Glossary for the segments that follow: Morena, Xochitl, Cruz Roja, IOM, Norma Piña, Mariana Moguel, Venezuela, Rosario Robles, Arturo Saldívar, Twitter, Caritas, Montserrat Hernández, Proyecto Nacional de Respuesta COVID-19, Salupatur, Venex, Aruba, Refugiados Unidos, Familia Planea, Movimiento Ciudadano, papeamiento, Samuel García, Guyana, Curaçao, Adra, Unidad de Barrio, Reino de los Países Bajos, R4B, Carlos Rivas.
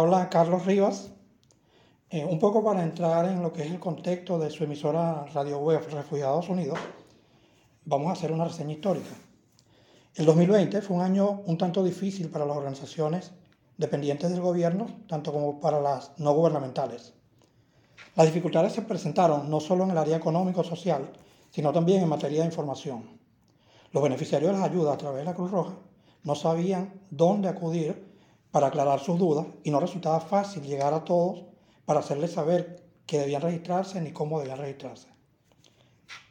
habla Carlos Rivas. Un poco para entrar en lo que es el contexto de su emisora radio web Refugiados Unidos, vamos a hacer una reseña histórica. El 2020 fue un año un tanto difícil para las organizaciones dependientes del gobierno, tanto como para las no gubernamentales. Las dificultades se presentaron no solo en el área económico-social, sino también en materia de información. Los beneficiarios de las ayudas a través de la Cruz Roja no sabían dónde acudir para aclarar sus dudas y no resultaba fácil llegar a todos para hacerles saber que debían registrarse ni cómo debían registrarse.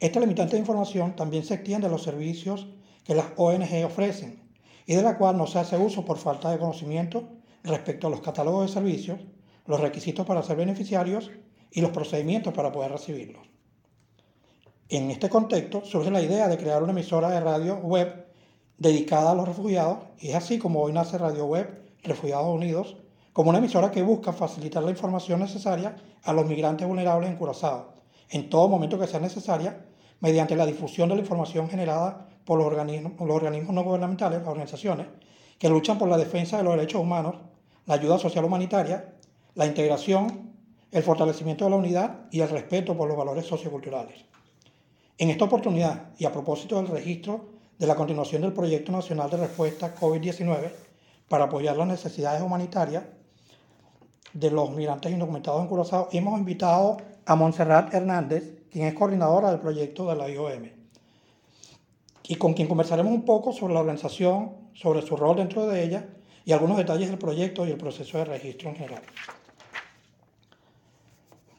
Esta limitante de información también se extiende a los servicios que las ONG ofrecen y de la cual no se hace uso por falta de conocimiento respecto a los catálogos de servicios, los requisitos para ser beneficiarios y los procedimientos para poder recibirlos. En este contexto surge la idea de crear una emisora de radio web dedicada a los refugiados, y es así como hoy nace Radio Web Refugiados Unidos, como una emisora que busca facilitar la información necesaria a los migrantes vulnerables en Curazao, en todo momento que sea necesaria, mediante la difusión de la información generada por los organismos no gubernamentales, las organizaciones, que luchan por la defensa de los derechos humanos, la ayuda social humanitaria, la integración, el fortalecimiento de la unidad y el respeto por los valores socioculturales. En esta oportunidad, y a propósito del registro de la continuación del Proyecto Nacional de Respuesta COVID-19 para apoyar las necesidades humanitarias de los migrantes indocumentados en Curazao, hemos invitado a Montserrat Hernández, quien es coordinadora del proyecto de la IOM, y con quien conversaremos un poco sobre la organización, sobre su rol dentro de ella y algunos detalles del proyecto y el proceso de registro en general.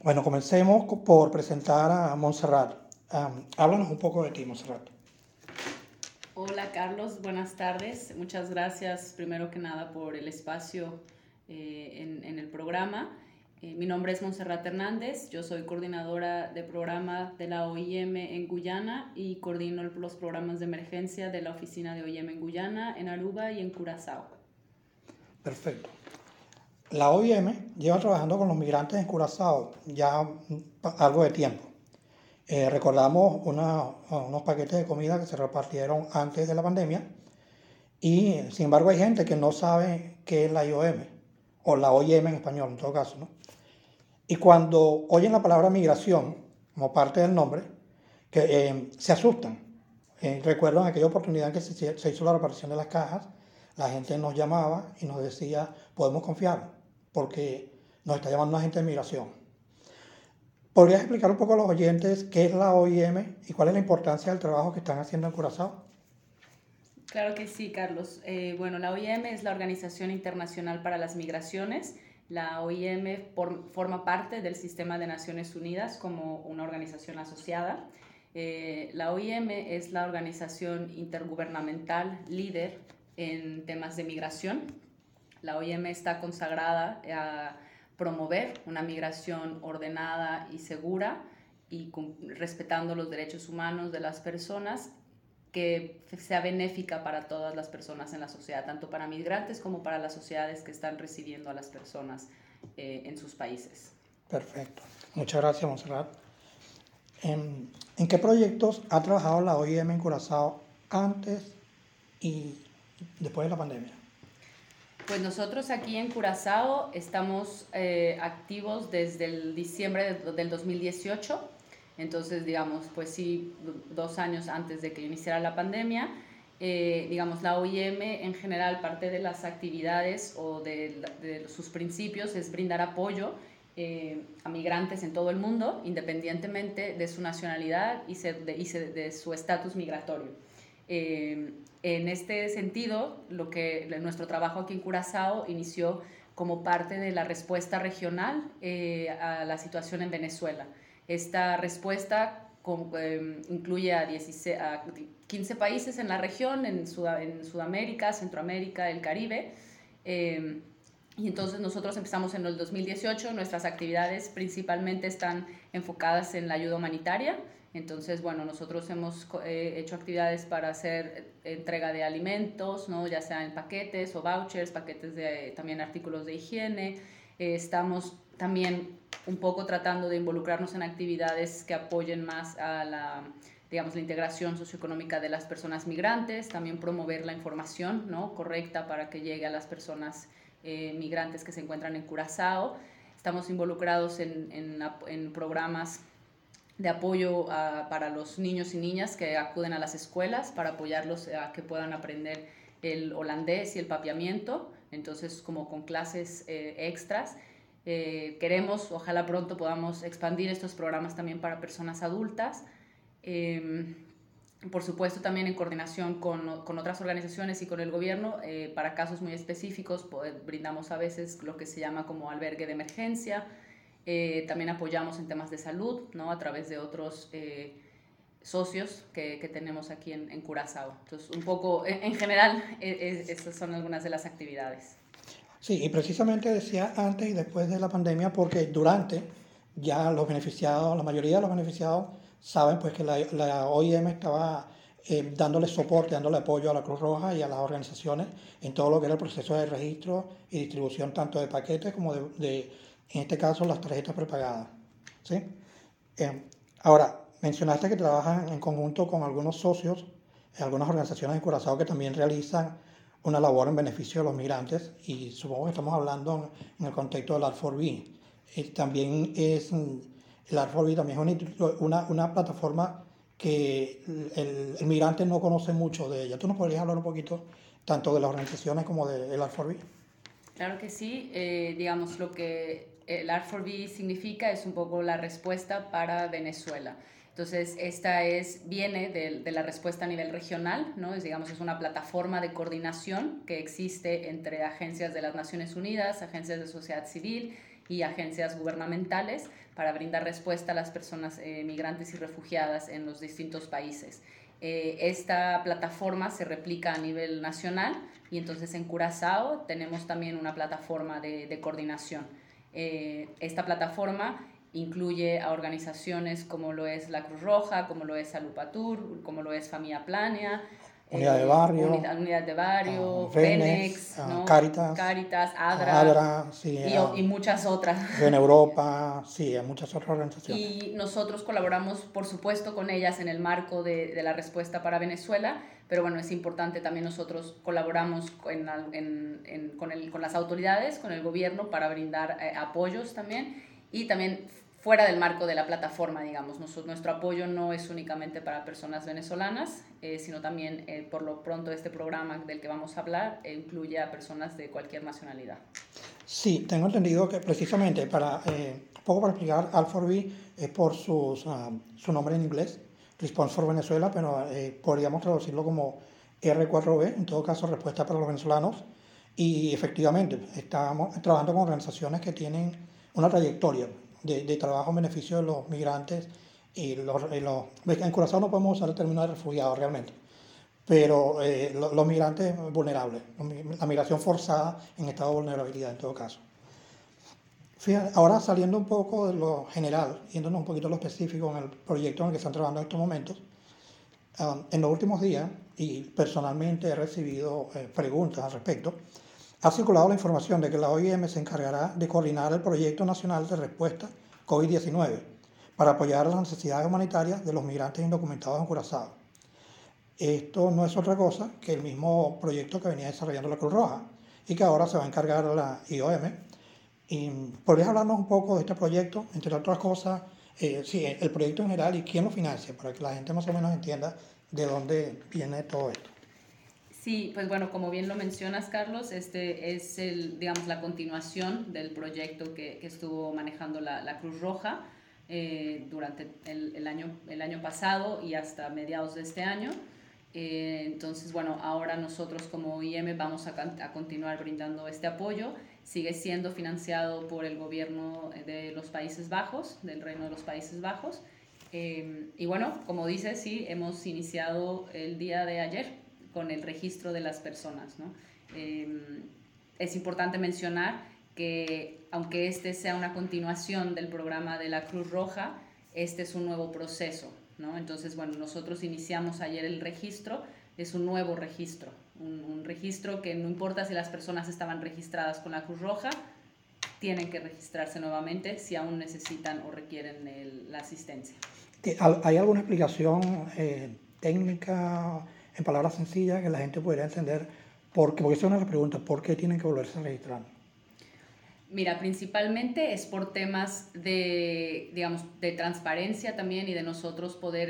Bueno, comencemos por presentar a Montserrat. Háblanos un poco de ti, Montserrat. Hola, Carlos. Buenas tardes. Muchas gracias, primero que nada, por el espacio en el programa. Mi nombre es Montserrat Hernández, yo soy coordinadora de programa de la OIM en Guyana y coordino los programas de emergencia de la oficina de OIM en Guyana, en Aruba y en Curaçao. Perfecto. La OIM lleva trabajando con los migrantes en Curaçao ya algo de tiempo. Recordamos unos paquetes de comida que se repartieron antes de la pandemia y, sin embargo, hay gente que no sabe qué es la IOM o la OIM en español, en todo caso, ¿no? Y cuando oyen la palabra migración como parte del nombre, se asustan. Recuerdan aquella oportunidad en que se hizo la repartición de las cajas, la gente nos llamaba y nos decía, podemos confiar, porque nos está llamando una gente de migración. ¿Podrías explicar un poco a los oyentes qué es la OIM y cuál es la importancia del trabajo que están haciendo en Curazao? Claro que sí, Carlos. Bueno, la OIM es la Organización Internacional para las Migraciones. La OIM forma parte del sistema de Naciones Unidas como una organización asociada. La OIM es la organización intergubernamental líder en temas de migración. La OIM está consagrada a promover una migración ordenada y segura y respetando los derechos humanos de las personas, que sea benéfica para todas las personas en la sociedad, tanto para migrantes como para las sociedades que están recibiendo a las personas en sus países. Perfecto. Muchas gracias, Montserrat. ¿En qué proyectos ha trabajado la OIM en Curazao antes y después de la pandemia? Pues nosotros aquí en Curazao estamos activos desde el diciembre del 2018, Entonces, digamos, pues sí, 2 años antes de que iniciara la pandemia, digamos, la OIM en general, parte de las actividades o de sus principios es brindar apoyo a migrantes en todo el mundo, independientemente de su nacionalidad y de su estatus migratorio. En este sentido, nuestro trabajo aquí en Curazao inició como parte de la respuesta regional a la situación en Venezuela. Esta respuesta incluye a 15 países en la región, en Sudamérica, Centroamérica, el Caribe. Y entonces nosotros empezamos en el 2018. Nuestras actividades principalmente están enfocadas en la ayuda humanitaria. Entonces, bueno, nosotros hemos hecho actividades para hacer entrega de alimentos, ¿no? Ya sea en paquetes o vouchers, paquetes de también artículos de higiene. Estamos también un poco tratando de involucrarnos en actividades que apoyen más a la integración socioeconómica de las personas migrantes, también promover la información, ¿no?, correcta para que llegue a las personas migrantes que se encuentran en Curazao. Estamos involucrados en programas de apoyo para los niños y niñas que acuden a las escuelas para apoyarlos a que puedan aprender el holandés y el papeamiento, entonces como con clases extras. Queremos, ojalá pronto podamos expandir estos programas también para personas adultas. Por supuesto, también en coordinación con otras organizaciones y con el gobierno, para casos muy específicos, brindamos a veces lo que se llama como albergue de emergencia. También apoyamos en temas de salud, ¿no?, a través de otros socios que tenemos aquí en Curazao. Entonces, un poco, en general, estas son algunas de las actividades. Sí, y precisamente decía antes y después de la pandemia, porque durante ya los beneficiados, la mayoría de los beneficiados saben pues que la IOM estaba dándole soporte, dándole apoyo a la Cruz Roja y a las organizaciones en todo lo que era el proceso de registro y distribución tanto de paquetes como de en este caso, las tarjetas prepagadas, ¿sí? Ahora, mencionaste que trabajan en conjunto con algunos socios, algunas organizaciones en Curazao que también realizan una labor en beneficio de los migrantes, y supongo que estamos hablando en el contexto del R4B. El R4B también es una plataforma que el migrante no conoce mucho de ella. ¿Tú nos podrías hablar un poquito tanto de las organizaciones como del R4B? Claro que sí. Digamos, lo que el R4B significa es un poco la respuesta para Venezuela. Entonces, viene de la respuesta a nivel regional, ¿no? Es una plataforma de coordinación que existe entre agencias de las Naciones Unidas, agencias de sociedad civil y agencias gubernamentales para brindar respuesta a las personas migrantes y refugiadas en los distintos países. Esta plataforma se replica a nivel nacional y entonces en Curazao tenemos también una plataforma de coordinación. Esta plataforma incluye a organizaciones como lo es la Cruz Roja, como lo es Salupatur, como lo es Familia Planea, Unidad de Barrio, Venex, ¿no?, Caritas, Adra sí, y muchas otras. En Europa, sí, hay muchas otras organizaciones. Y nosotros colaboramos, por supuesto, con ellas en el marco de la respuesta para Venezuela, pero bueno, es importante también nosotros colaboramos con las autoridades, con el gobierno, para brindar apoyos también, y también fuera del marco de la plataforma, digamos. Nuestro apoyo no es únicamente para personas venezolanas, sino también, por lo pronto, este programa del que vamos a hablar incluye a personas de cualquier nacionalidad. Sí, tengo entendido que precisamente, un poco para explicar, R4B es por su nombre en inglés, Response for Venezuela, pero podríamos traducirlo como R4B, en todo caso, Respuesta para los Venezolanos, y efectivamente, estamos trabajando con organizaciones que tienen una trayectoria de trabajo en beneficio de los migrantes y los en Curazao no podemos usar el término de refugiados realmente, pero los migrantes vulnerables, la migración forzada en estado de vulnerabilidad en todo caso. Fíjate, ahora saliendo un poco de lo general, yéndonos un poquito a lo específico en el proyecto en el que están trabajando en estos momentos, en los últimos días, y personalmente he recibido preguntas al respecto, ha circulado la información de que la IOM se encargará de coordinar el Proyecto Nacional de Respuesta COVID-19 para apoyar las necesidades humanitarias de los migrantes indocumentados en Curazao. Esto no es otra cosa que el mismo proyecto que venía desarrollando la Cruz Roja y que ahora se va a encargar la IOM. Y, ¿podrías hablarnos un poco de este proyecto, entre otras cosas, el proyecto en general y quién lo financia, para que la gente más o menos entienda de dónde viene todo esto? Sí, pues bueno, como bien lo mencionas, Carlos, este es la continuación del proyecto que estuvo manejando la Cruz Roja durante el año pasado y hasta mediados de este año. Entonces, bueno, ahora nosotros como IM vamos a continuar brindando este apoyo. Sigue siendo financiado por el gobierno de los Países Bajos, del Reino de los Países Bajos. Y bueno, como dices, sí, hemos iniciado el día de ayer con el registro de las personas, ¿no? Es importante mencionar que, aunque este sea una continuación del programa de la Cruz Roja, este es un nuevo proceso, ¿no? Entonces, bueno, nosotros iniciamos ayer el registro, es un nuevo registro, un registro que no importa si las personas estaban registradas con la Cruz Roja, tienen que registrarse nuevamente si aún necesitan o requieren la asistencia. ¿Hay alguna explicación técnica? En palabras sencillas, que la gente pudiera entender Porque esa es una de las preguntas, ¿por qué tienen que volverse a registrar? Mira, principalmente es por temas de, digamos, de transparencia también y de nosotros poder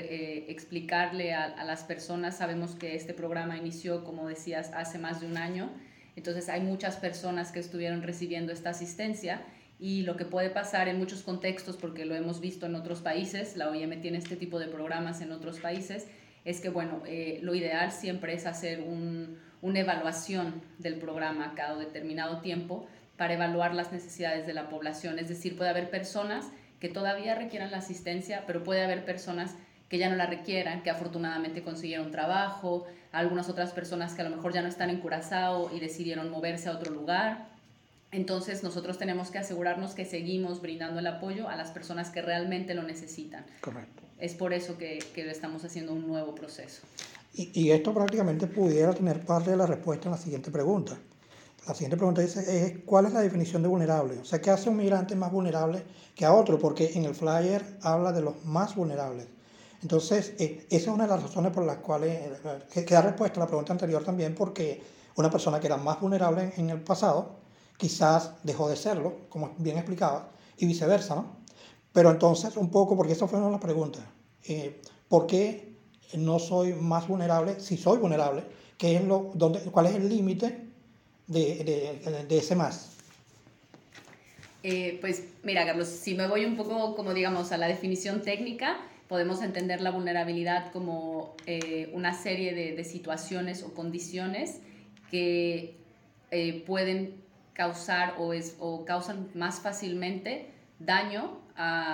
explicarle a las personas. Sabemos que este programa inició, como decías, hace más de un año. Entonces hay muchas personas que estuvieron recibiendo esta asistencia y lo que puede pasar en muchos contextos, porque lo hemos visto en otros países, la OIM tiene este tipo de programas en otros países, es que bueno, lo ideal siempre es hacer una evaluación del programa cada determinado tiempo para evaluar las necesidades de la población. Es decir, puede haber personas que todavía requieran la asistencia, pero puede haber personas que ya no la requieran, que afortunadamente consiguieron trabajo, algunas otras personas que a lo mejor ya no están en Curazao y decidieron moverse a otro lugar. Entonces nosotros tenemos que asegurarnos que seguimos brindando el apoyo a las personas que realmente lo necesitan. Correcto. Es por eso que estamos haciendo un nuevo proceso. Y esto prácticamente pudiera tener parte de la respuesta en la siguiente pregunta. La siguiente pregunta es ¿cuál es la definición de vulnerable? O sea, ¿qué hace un migrante más vulnerable que a otro? Porque en el flyer habla de los más vulnerables. Entonces, esa es una de las razones por las cuales, que da respuesta a la pregunta anterior también, porque una persona que era más vulnerable en el pasado, quizás dejó de serlo, como bien explicaba, y viceversa, ¿no? Pero entonces, un poco, porque esa fue una de las preguntas, ¿por qué no soy más vulnerable si soy vulnerable? ¿Qué es ¿cuál es el límite de ese más? Pues mira, Carlos, si me voy un poco, como digamos, a la definición técnica, podemos entender la vulnerabilidad como una serie de situaciones o condiciones que pueden causar o causan más fácilmente daño,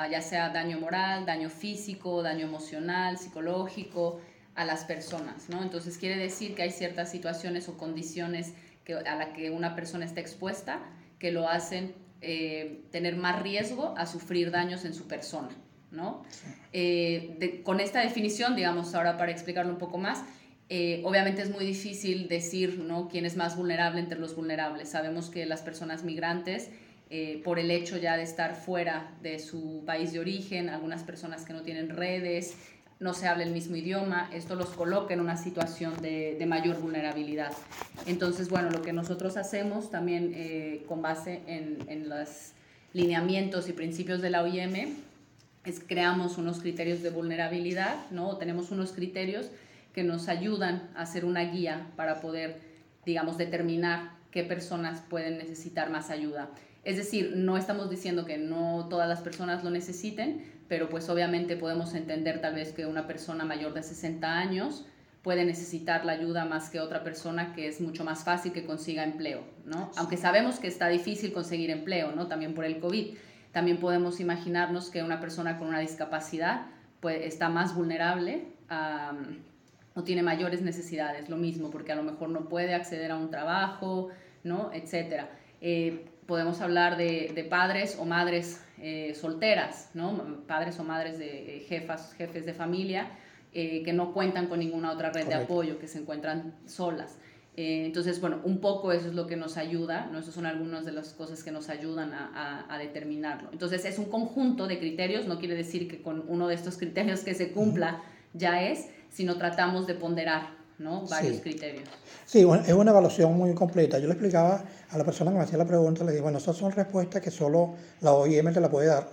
ya sea daño moral, daño físico, daño emocional, psicológico, a las personas, ¿no? Entonces quiere decir que hay ciertas situaciones o condiciones a las que una persona está expuesta que lo hacen tener más riesgo a sufrir daños en su persona, ¿no? Con esta definición, digamos, ahora para explicarlo un poco más, obviamente es muy difícil decir, ¿no?, quién es más vulnerable entre los vulnerables. Sabemos que las personas migrantes, por el hecho ya de estar fuera de su país de origen, algunas personas que no tienen redes, no se habla el mismo idioma, esto los coloca en una situación de mayor vulnerabilidad. Entonces, bueno, lo que nosotros hacemos también con base en los lineamientos y principios de la OIM es creamos unos criterios de vulnerabilidad, ¿no? Tenemos unos criterios que nos ayudan a hacer una guía para poder, digamos, determinar qué personas pueden necesitar más ayuda. Es decir, no estamos diciendo que no todas las personas lo necesiten, pero pues obviamente podemos entender tal vez que una persona mayor de 60 años puede necesitar la ayuda más que otra persona que es mucho más fácil que consiga empleo, ¿no? Aunque sabemos que está difícil conseguir empleo, ¿no?, también por el COVID. También podemos imaginarnos que una persona con una discapacidad pues, está más vulnerable o tiene mayores necesidades, lo mismo, porque a lo mejor no puede acceder a un trabajo, ¿no?, etcétera. Podemos hablar de padres o madres solteras, ¿no?, padres o madres de jefes de familia que no cuentan con ninguna otra red de apoyo, que se encuentran solas. Entonces, bueno, un poco eso es lo que nos ayuda, ¿no? Esas son algunas de las cosas que nos ayudan a determinarlo. Entonces, es un conjunto de criterios, no quiere decir que con uno de estos criterios que se cumpla ya es, sino tratamos de ponderar, ¿no?, varios criterios. Sí, bueno, es una evaluación muy completa. Yo le explicaba a la persona que me hacía la pregunta, le dije, bueno, esas son respuestas que solo la OIM te la puede dar,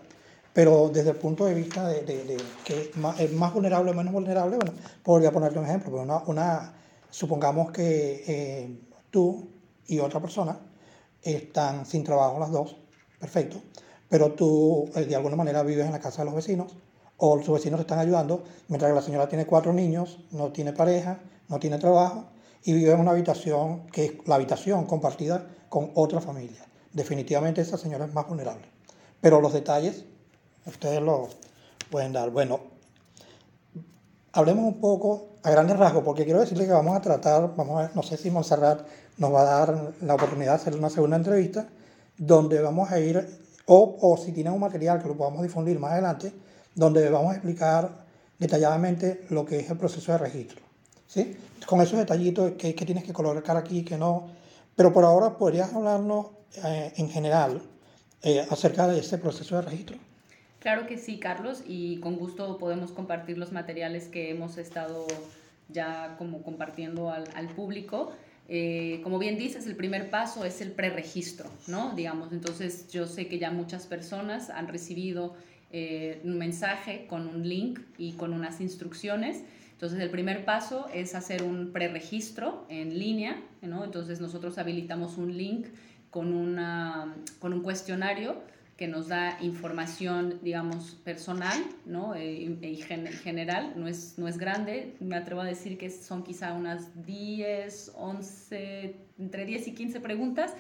pero desde el punto de vista de que es más vulnerable o menos vulnerable, bueno, podría ponerte un ejemplo, pero una supongamos que tú y otra persona están sin trabajo las dos, perfecto, pero tú de alguna manera vives en la casa de los vecinos o sus vecinos te están ayudando, mientras que la señora tiene 4 niños, no tiene pareja, no tiene trabajo y vive en una habitación que es la habitación compartida con otra familia. Definitivamente esa señora es más vulnerable. Pero los detalles ustedes los pueden dar. Bueno, hablemos un poco a grandes rasgos, porque quiero decirle que vamos a ver, no sé si Montserrat nos va a dar la oportunidad de hacer una segunda entrevista, donde vamos a ir, o si tienen un material que lo podamos difundir más adelante, donde vamos a explicar detalladamente lo que es el proceso de registro, ¿sí? Con esos detallitos que tienes que colocar aquí, que no, pero por ahora podrías hablarnos en general acerca de ese proceso de registro. Claro que sí, Carlos, y con gusto podemos compartir los materiales que hemos estado ya como compartiendo al público. Como bien dices, el primer paso es el preregistro, ¿no? Digamos, entonces yo sé que ya muchas personas han recibido un mensaje con un link y con unas instrucciones. Entonces el primer paso es hacer un preregistro en línea, ¿no? Entonces nosotros habilitamos un link con un cuestionario que nos da información, digamos, personal, ¿no? General, no es grande. Me atrevo a decir que son quizá unas 10, 11, entre 10 y 15 preguntas.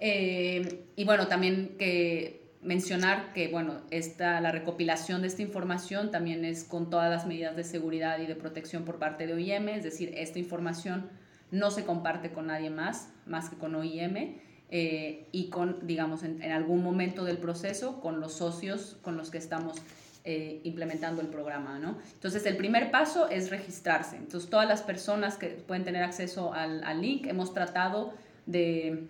Y bueno, también que mencionar que, bueno, la recopilación de esta información también es con todas las medidas de seguridad y de protección por parte de OIM, es decir, esta información no se comparte con nadie más que con OIM. Y con, digamos, en algún momento del proceso, con los socios con los que estamos implementando el programa, ¿no? Entonces, el primer paso es registrarse. Entonces, todas las personas que pueden tener acceso al link, hemos tratado de,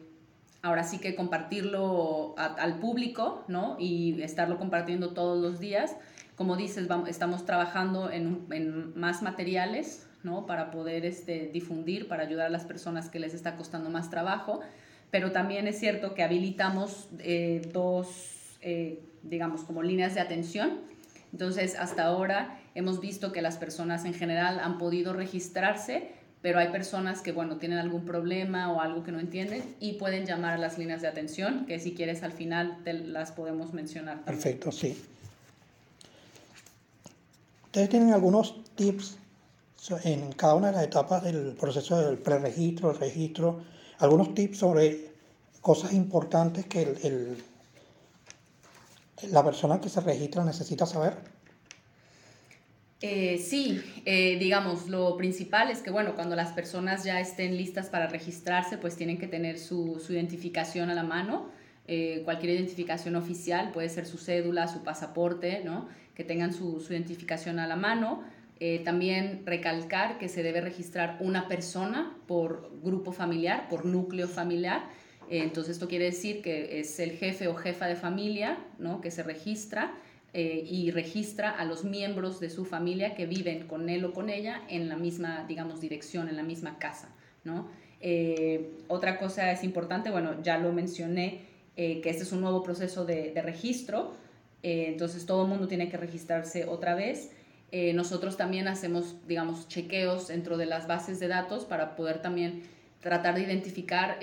ahora sí que compartirlo al público, ¿no? Y estarlo compartiendo todos los días. Como dices, estamos trabajando en más materiales, ¿no? Para poder difundir, para ayudar a las personas que les está costando más trabajo. Pero también es cierto que habilitamos dos, digamos, como líneas de atención. Entonces, hasta ahora hemos visto que las personas en general han podido registrarse, pero hay personas que, bueno, tienen algún problema o algo que no entienden y pueden llamar a las líneas de atención, que si quieres al final te las podemos mencionar también. Perfecto, sí. Ustedes tienen algunos tips en cada una de las etapas del proceso del preregistro, el registro, algunos tips sobre cosas importantes que la persona que se registra necesita saber. Sí, digamos, lo principal es que, bueno, cuando las personas ya estén listas para registrarse, pues tienen que tener su identificación a la mano, cualquier identificación oficial, puede ser su cédula, su pasaporte, ¿no? Que tengan su identificación a la mano. También recalcar que se debe registrar una persona por grupo familiar, por núcleo familiar. Entonces esto quiere decir que es el jefe o jefa de familia, ¿no? Que se registra y registra a los miembros de su familia que viven con él o con ella en la misma, digamos, dirección, en la misma casa, ¿no? Otra cosa es importante, bueno, ya lo mencioné, que este es un nuevo proceso de registro. Entonces todo el mundo tiene que registrarse otra vez. Nosotros también hacemos, digamos, chequeos dentro de las bases de datos para poder también tratar de identificar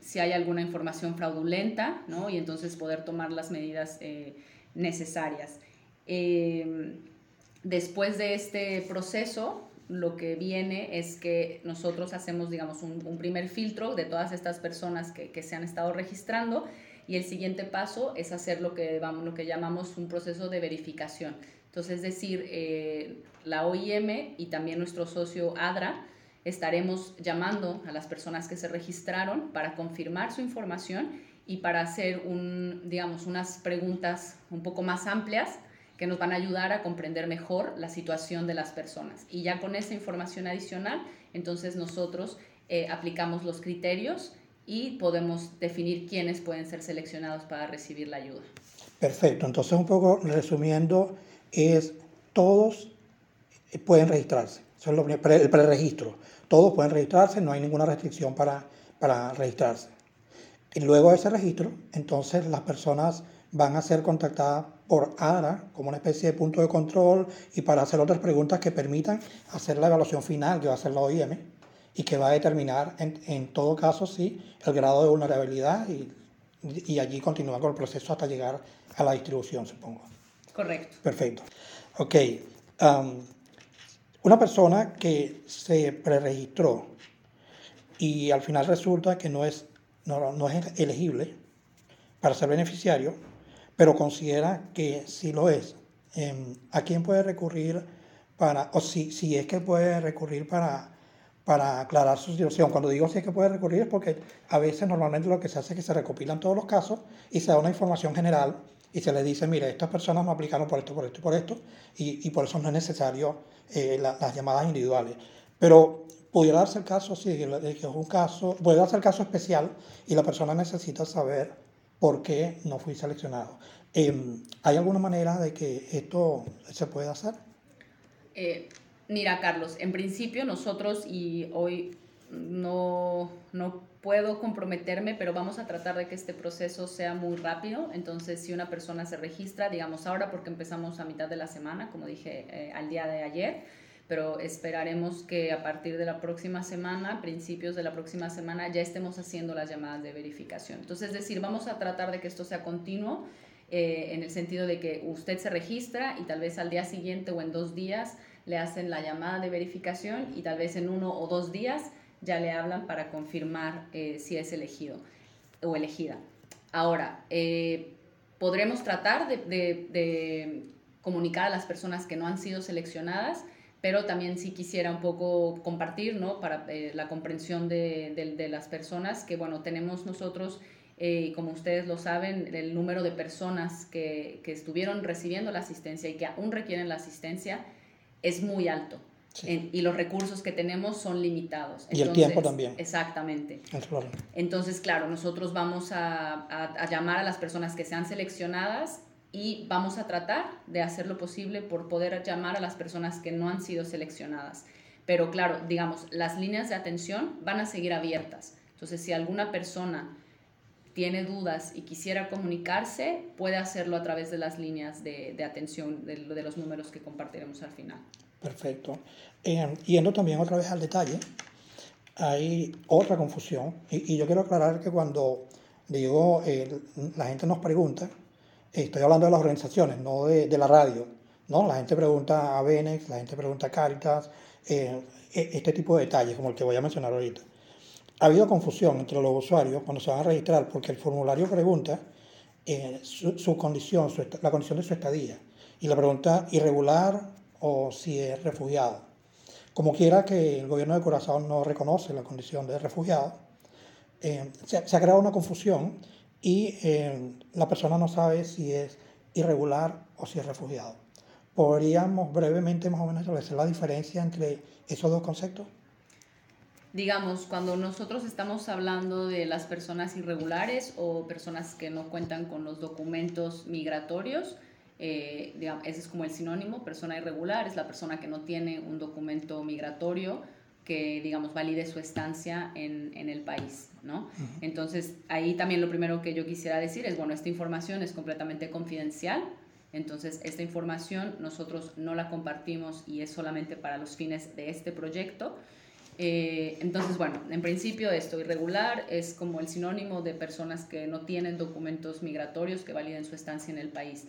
si hay alguna información fraudulenta, ¿no? Y entonces poder tomar las medidas necesarias. Después de este proceso, lo que viene es que nosotros hacemos, digamos, un primer filtro de todas estas personas que se han estado registrando, y el siguiente paso es hacer lo que llamamos un proceso de verificación. Entonces, es decir, la OIM y también nuestro socio Adra estaremos llamando a las personas que se registraron para confirmar su información y para hacer unas preguntas un poco más amplias que nos van a ayudar a comprender mejor la situación de las personas. Y ya con esa información adicional, entonces nosotros aplicamos los criterios y podemos definir quiénes pueden ser seleccionados para recibir la ayuda. Perfecto. Entonces, un poco resumiendo, todos pueden registrarse. Eso es el preregistro. Todos pueden registrarse, no hay ninguna restricción para registrarse. Y luego de ese registro, entonces las personas van a ser contactadas por ADRA como una especie de punto de control y para hacer otras preguntas que permitan hacer la evaluación final que va a hacer la OIM y que va a determinar en todo caso sí, el grado de vulnerabilidad y allí continuar con el proceso hasta llegar a la distribución, supongo. Correcto. Perfecto. Ok. Una persona que se preregistró y al final resulta que no es elegible para ser beneficiario, pero considera que sí lo es. ¿A quién puede recurrir si es que puede recurrir para aclarar su situación? Cuando digo si es que puede recurrir es porque a veces normalmente lo que se hace es que se recopilan todos los casos y se da una información general y se les dice, mira, estas personas no aplicaron por esto, y por eso no es necesario las llamadas individuales. Pero pudiera darse el caso, puede darse el caso especial y la persona necesita saber por qué no fui seleccionado. ¿Hay alguna manera de que esto se pueda hacer? Mira, Carlos, en principio nosotros, y hoy no puedo comprometerme, pero vamos a tratar de que este proceso sea muy rápido. Entonces, si una persona se registra, digamos ahora, porque empezamos a mitad de la semana, como dije, al día de ayer, pero esperaremos que a partir de la próxima semana, principios de la próxima semana, ya estemos haciendo las llamadas de verificación. Entonces, es decir, vamos a tratar de que esto sea continuo, en el sentido de que usted se registra y tal vez al día siguiente o en 2 días le hacen la llamada de verificación y tal vez en 1 o 2 días ya le hablan para confirmar si es elegido o elegida. Ahora, podremos tratar de comunicar a las personas que no han sido seleccionadas, pero también sí quisiera un poco compartir, ¿no?, para la comprensión de las personas que, bueno, tenemos nosotros, como ustedes lo saben, el número de personas que estuvieron recibiendo la asistencia y que aún requieren la asistencia es muy alto. Sí. Y los recursos que tenemos son limitados. Entonces, y el tiempo también. Exactamente. Entonces, claro, nosotros vamos a llamar a las personas que sean seleccionadas y vamos a tratar de hacer lo posible por poder llamar a las personas que no han sido seleccionadas. Pero claro, digamos, las líneas de atención van a seguir abiertas. Entonces, si alguna persona tiene dudas y quisiera comunicarse, puede hacerlo a través de las líneas de atención, de los números que compartiremos al final. Perfecto. Yendo también otra vez al detalle, hay otra confusión, y yo quiero aclarar que cuando digo la gente nos pregunta, estoy hablando de las organizaciones, no de la radio, ¿no? La gente pregunta a Venex, la gente pregunta a Caritas, este tipo de detalles como el que voy a mencionar ahorita. Ha habido confusión entre los usuarios cuando se van a registrar, porque el formulario pregunta su condición, la condición de su estadía, y la pregunta irregular o si es refugiado. Como quiera que el gobierno de Curaçao no reconoce la condición de refugiado, se ha creado una confusión y la persona no sabe si es irregular o si es refugiado. ¿Podríamos brevemente más o menos establecer la diferencia entre esos dos conceptos? Digamos, cuando nosotros estamos hablando de las personas irregulares o personas que no cuentan con los documentos migratorios, digamos, ese es como el sinónimo. Persona irregular es la persona que no tiene un documento migratorio que, digamos, valide su estancia en el país, ¿no? Uh-huh. Entonces, ahí también lo primero que yo quisiera decir es, bueno, esta información es completamente confidencial. Entonces, esta información nosotros no la compartimos y es solamente para los fines de este proyecto. Entonces, bueno, en principio esto, irregular, es como el sinónimo de personas que no tienen documentos migratorios que validen su estancia en el país.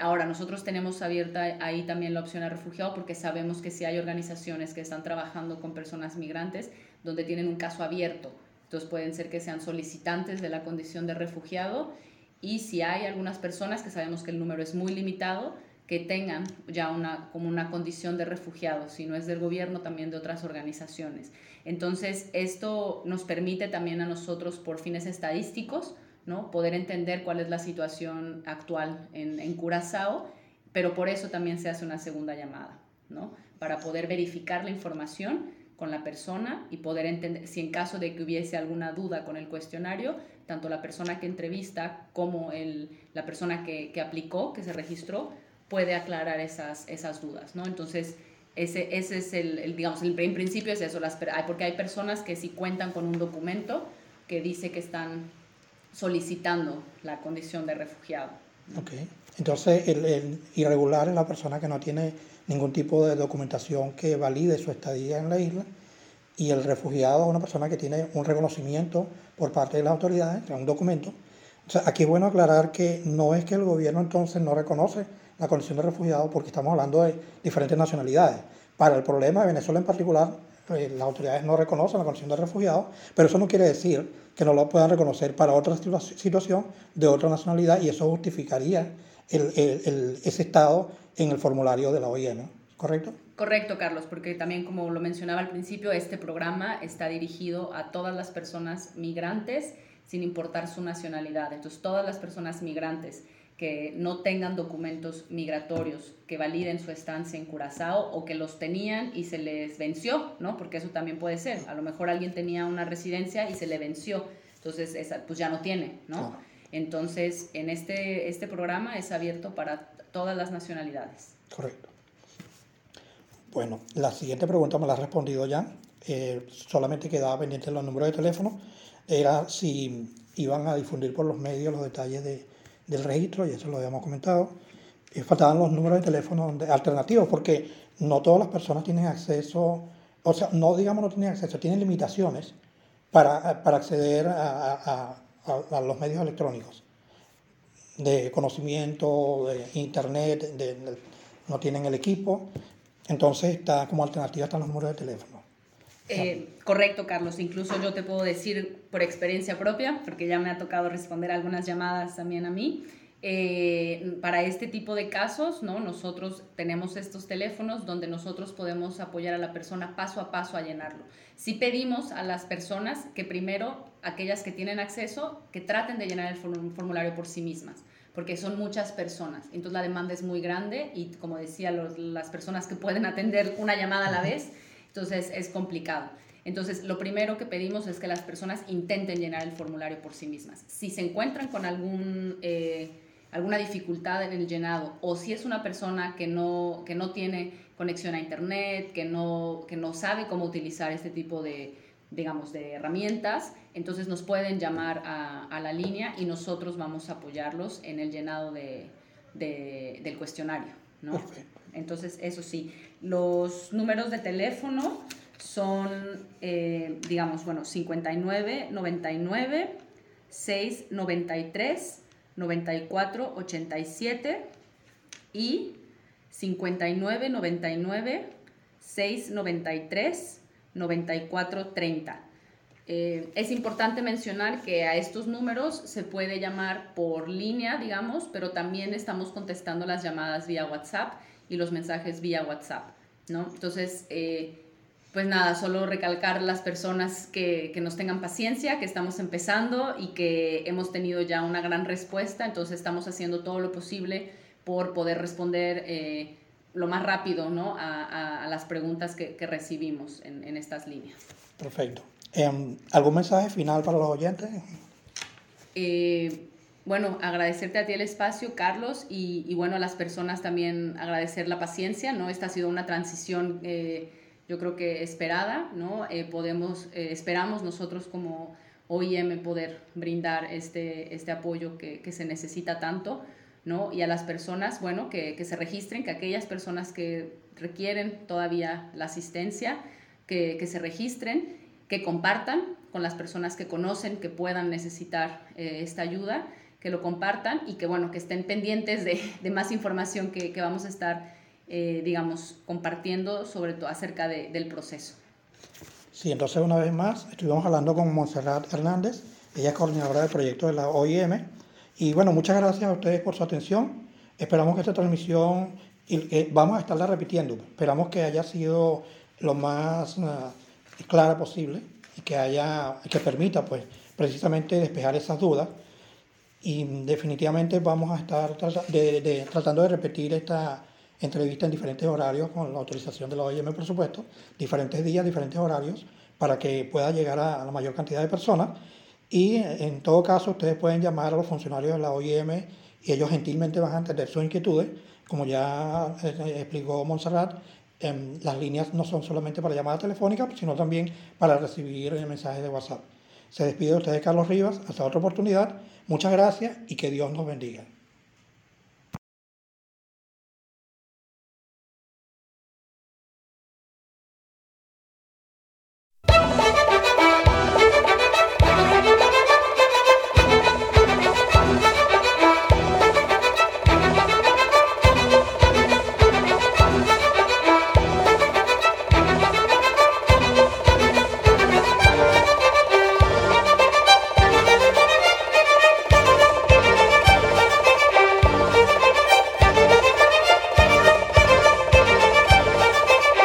Ahora, nosotros tenemos abierta ahí también la opción a refugiado porque sabemos que sí hay organizaciones que están trabajando con personas migrantes donde tienen un caso abierto. Entonces, pueden ser que sean solicitantes de la condición de refugiado y si hay algunas personas que sabemos que el número es muy limitado, que tengan ya como una condición de refugiado, si no es del gobierno, también de otras organizaciones. Entonces, esto nos permite también a nosotros, por fines estadísticos, ¿no?, poder entender cuál es la situación actual en Curazao, pero por eso también se hace una segunda llamada, ¿no?, para poder verificar la información con la persona y poder entender si en caso de que hubiese alguna duda con el cuestionario, tanto la persona que entrevista como la persona que aplicó, que se registró, puede aclarar esas dudas, ¿no? Entonces, ese es el principio es eso, porque hay personas que sí cuentan con un documento que dice que están solicitando la condición de refugiado, ¿no? Okay. Entonces, el irregular es la persona que no tiene ningún tipo de documentación que valide su estadía en la isla, y el refugiado es una persona que tiene un reconocimiento por parte de las autoridades, un documento. O sea, aquí es bueno aclarar que no es que el gobierno entonces no reconoce la condición de refugiado, porque estamos hablando de diferentes nacionalidades. Para el problema de Venezuela en particular, las autoridades no reconocen la condición de refugiado, pero eso no quiere decir que no lo puedan reconocer para otra situación de otra nacionalidad, y eso justificaría ese estado en el formulario de la OIM, ¿correcto? Correcto, Carlos, porque también, como lo mencionaba al principio, este programa está dirigido a todas las personas migrantes, sin importar su nacionalidad. Entonces, todas las personas migrantes que no tengan documentos migratorios que validen su estancia en Curazao o que los tenían y se les venció, ¿no? Porque eso también puede ser. A lo mejor alguien tenía una residencia y se le venció. Entonces, esa, pues ya no tiene, ¿no? Entonces, en este programa es abierto para todas las nacionalidades. Correcto. Bueno, la siguiente pregunta me la has respondido ya, solamente quedaba pendiente los números de teléfono, era si iban a difundir por los medios los detalles del registro, y eso lo habíamos comentado. Faltaban los números de teléfono alternativos, porque no todas las personas tienen acceso, o sea, no tienen acceso, tienen limitaciones para acceder a los medios electrónicos de conocimiento, de internet, no tienen el equipo. Entonces, está como alternativa están los números de teléfono. Correcto, Carlos. Incluso yo te puedo decir por experiencia propia, porque ya me ha tocado responder algunas llamadas también a mí. Para este tipo de casos, ¿no? Nosotros tenemos estos teléfonos donde nosotros podemos apoyar a la persona paso a paso a llenarlo. Sí pedimos a las personas que primero, aquellas que tienen acceso, que traten de llenar el formulario por sí mismas, porque son muchas personas. Entonces la demanda es muy grande y, como decía, las personas que pueden atender una llamada a la vez, entonces es complicado. Entonces, lo primero que pedimos es que las personas intenten llenar el formulario por sí mismas. Si se encuentran con alguna dificultad en el llenado, o si es una persona que no tiene conexión a internet, que no sabe cómo utilizar este tipo de herramientas, entonces nos pueden llamar a la línea y nosotros vamos a apoyarlos en el llenado del cuestionario, ¿no? Perfecto. Entonces, eso sí, los números de teléfono son, 59 99 693 94 87 y 59 99 693 94 30. Es importante mencionar que a estos números se puede llamar por línea, pero también estamos contestando las llamadas vía WhatsApp y los mensajes vía WhatsApp, ¿no? Entonces, pues nada, solo recalcar a las personas que nos tengan paciencia, que estamos empezando y que hemos tenido ya una gran respuesta, entonces estamos haciendo todo lo posible por poder responder lo más rápido, ¿no? a las preguntas que recibimos en estas líneas. Perfecto. ¿Algún mensaje final para los oyentes? Bueno, agradecerte a ti el espacio, Carlos, y bueno, a las personas también agradecer la paciencia, ¿no? Esta ha sido una transición yo creo que esperada, ¿no? Esperamos nosotros como OIM poder brindar este apoyo que se necesita tanto, ¿no? Y a las personas, bueno, que se registren, que aquellas personas que requieren todavía la asistencia, que se registren, que compartan con las personas que conocen, que puedan necesitar esta ayuda, que lo compartan y que, bueno, que estén pendientes de más información que vamos a estar compartiendo, sobre todo acerca del proceso. Sí, entonces una vez más estuvimos hablando con Montserrat Hernández, ella es coordinadora del proyecto de la OIM, y bueno, muchas gracias a ustedes por su atención. Esperamos que esta transmisión, vamos a estarla repitiendo, esperamos que haya sido lo más clara posible y que permita pues precisamente despejar esas dudas, y definitivamente vamos a estar tratando de repetir esta entrevista en diferentes horarios, con la autorización de la OIM, por supuesto, diferentes días, diferentes horarios, para que pueda llegar a la mayor cantidad de personas. Y en todo caso, ustedes pueden llamar a los funcionarios de la OIM y ellos gentilmente van a atender sus inquietudes. Como ya explicó Montserrat, las líneas no son solamente para llamadas telefónicas, sino también para recibir mensajes de WhatsApp. Se despide de ustedes Carlos Rivas, hasta otra oportunidad. Muchas gracias y que Dios nos bendiga.